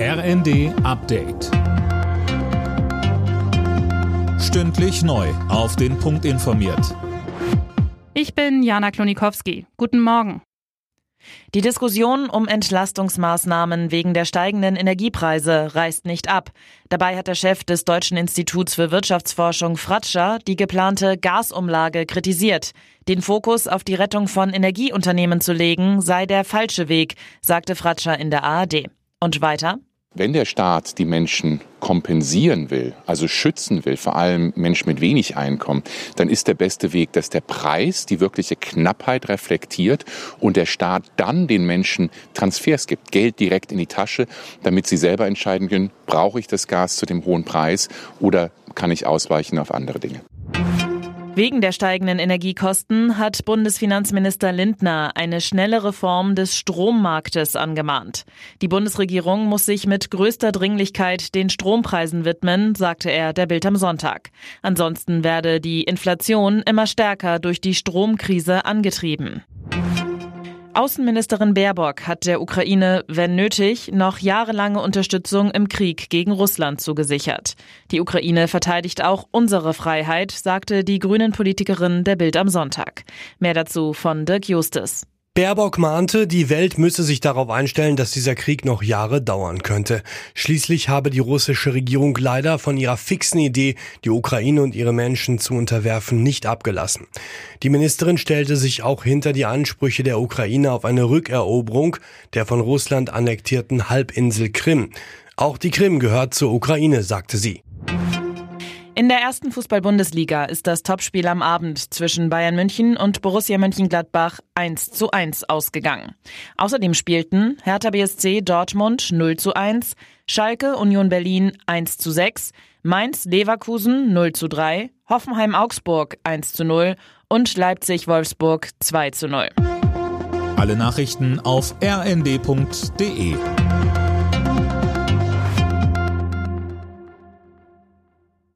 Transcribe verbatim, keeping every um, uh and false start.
R N D Update. Stündlich neu auf den Punkt informiert. Ich bin Jana Klonikowski. Guten Morgen. Die Diskussion um Entlastungsmaßnahmen wegen der steigenden Energiepreise reißt nicht ab. Dabei hat der Chef des Deutschen Instituts für Wirtschaftsforschung Fratscher die geplante Gasumlage kritisiert. Den Fokus auf die Rettung von Energieunternehmen zu legen, sei der falsche Weg, sagte Fratscher in der A R D. Und weiter? Wenn der Staat die Menschen kompensieren will, also schützen will, vor allem Menschen mit wenig Einkommen, dann ist der beste Weg, dass der Preis die wirkliche Knappheit reflektiert und der Staat dann den Menschen Transfers gibt, Geld direkt in die Tasche, damit sie selber entscheiden können, brauche ich das Gas zu dem hohen Preis oder kann ich ausweichen auf andere Dinge. Wegen der steigenden Energiekosten hat Bundesfinanzminister Lindner eine schnelle Reform des Strommarktes angemahnt. Die Bundesregierung muss sich mit größter Dringlichkeit den Strompreisen widmen, sagte er der Bild am Sonntag. Ansonsten werde die Inflation immer stärker durch die Stromkrise angetrieben. Außenministerin Baerbock hat der Ukraine, wenn nötig, noch jahrelange Unterstützung im Krieg gegen Russland zugesichert. Die Ukraine verteidigt auch unsere Freiheit, sagte die Grünen-Politikerin der Bild am Sonntag. Mehr dazu von Dirk Justus. Baerbock mahnte, die Welt müsse sich darauf einstellen, dass dieser Krieg noch Jahre dauern könnte. Schließlich habe die russische Regierung leider von ihrer fixen Idee, die Ukraine und ihre Menschen zu unterwerfen, nicht abgelassen. Die Ministerin stellte sich auch hinter die Ansprüche der Ukraine auf eine Rückeroberung der von Russland annektierten Halbinsel Krim. Auch die Krim gehört zur Ukraine, sagte sie. In der ersten Fußball-Bundesliga ist das Topspiel am Abend zwischen Bayern München und Borussia Mönchengladbach eins zu eins ausgegangen. Außerdem spielten Hertha B S C Dortmund null zu eins, Schalke Union Berlin eins zu sechs, Mainz Leverkusen null zu drei, Hoffenheim Augsburg eins zu null und Leipzig Wolfsburg zwei zu null. Alle Nachrichten auf r n d punkt d e.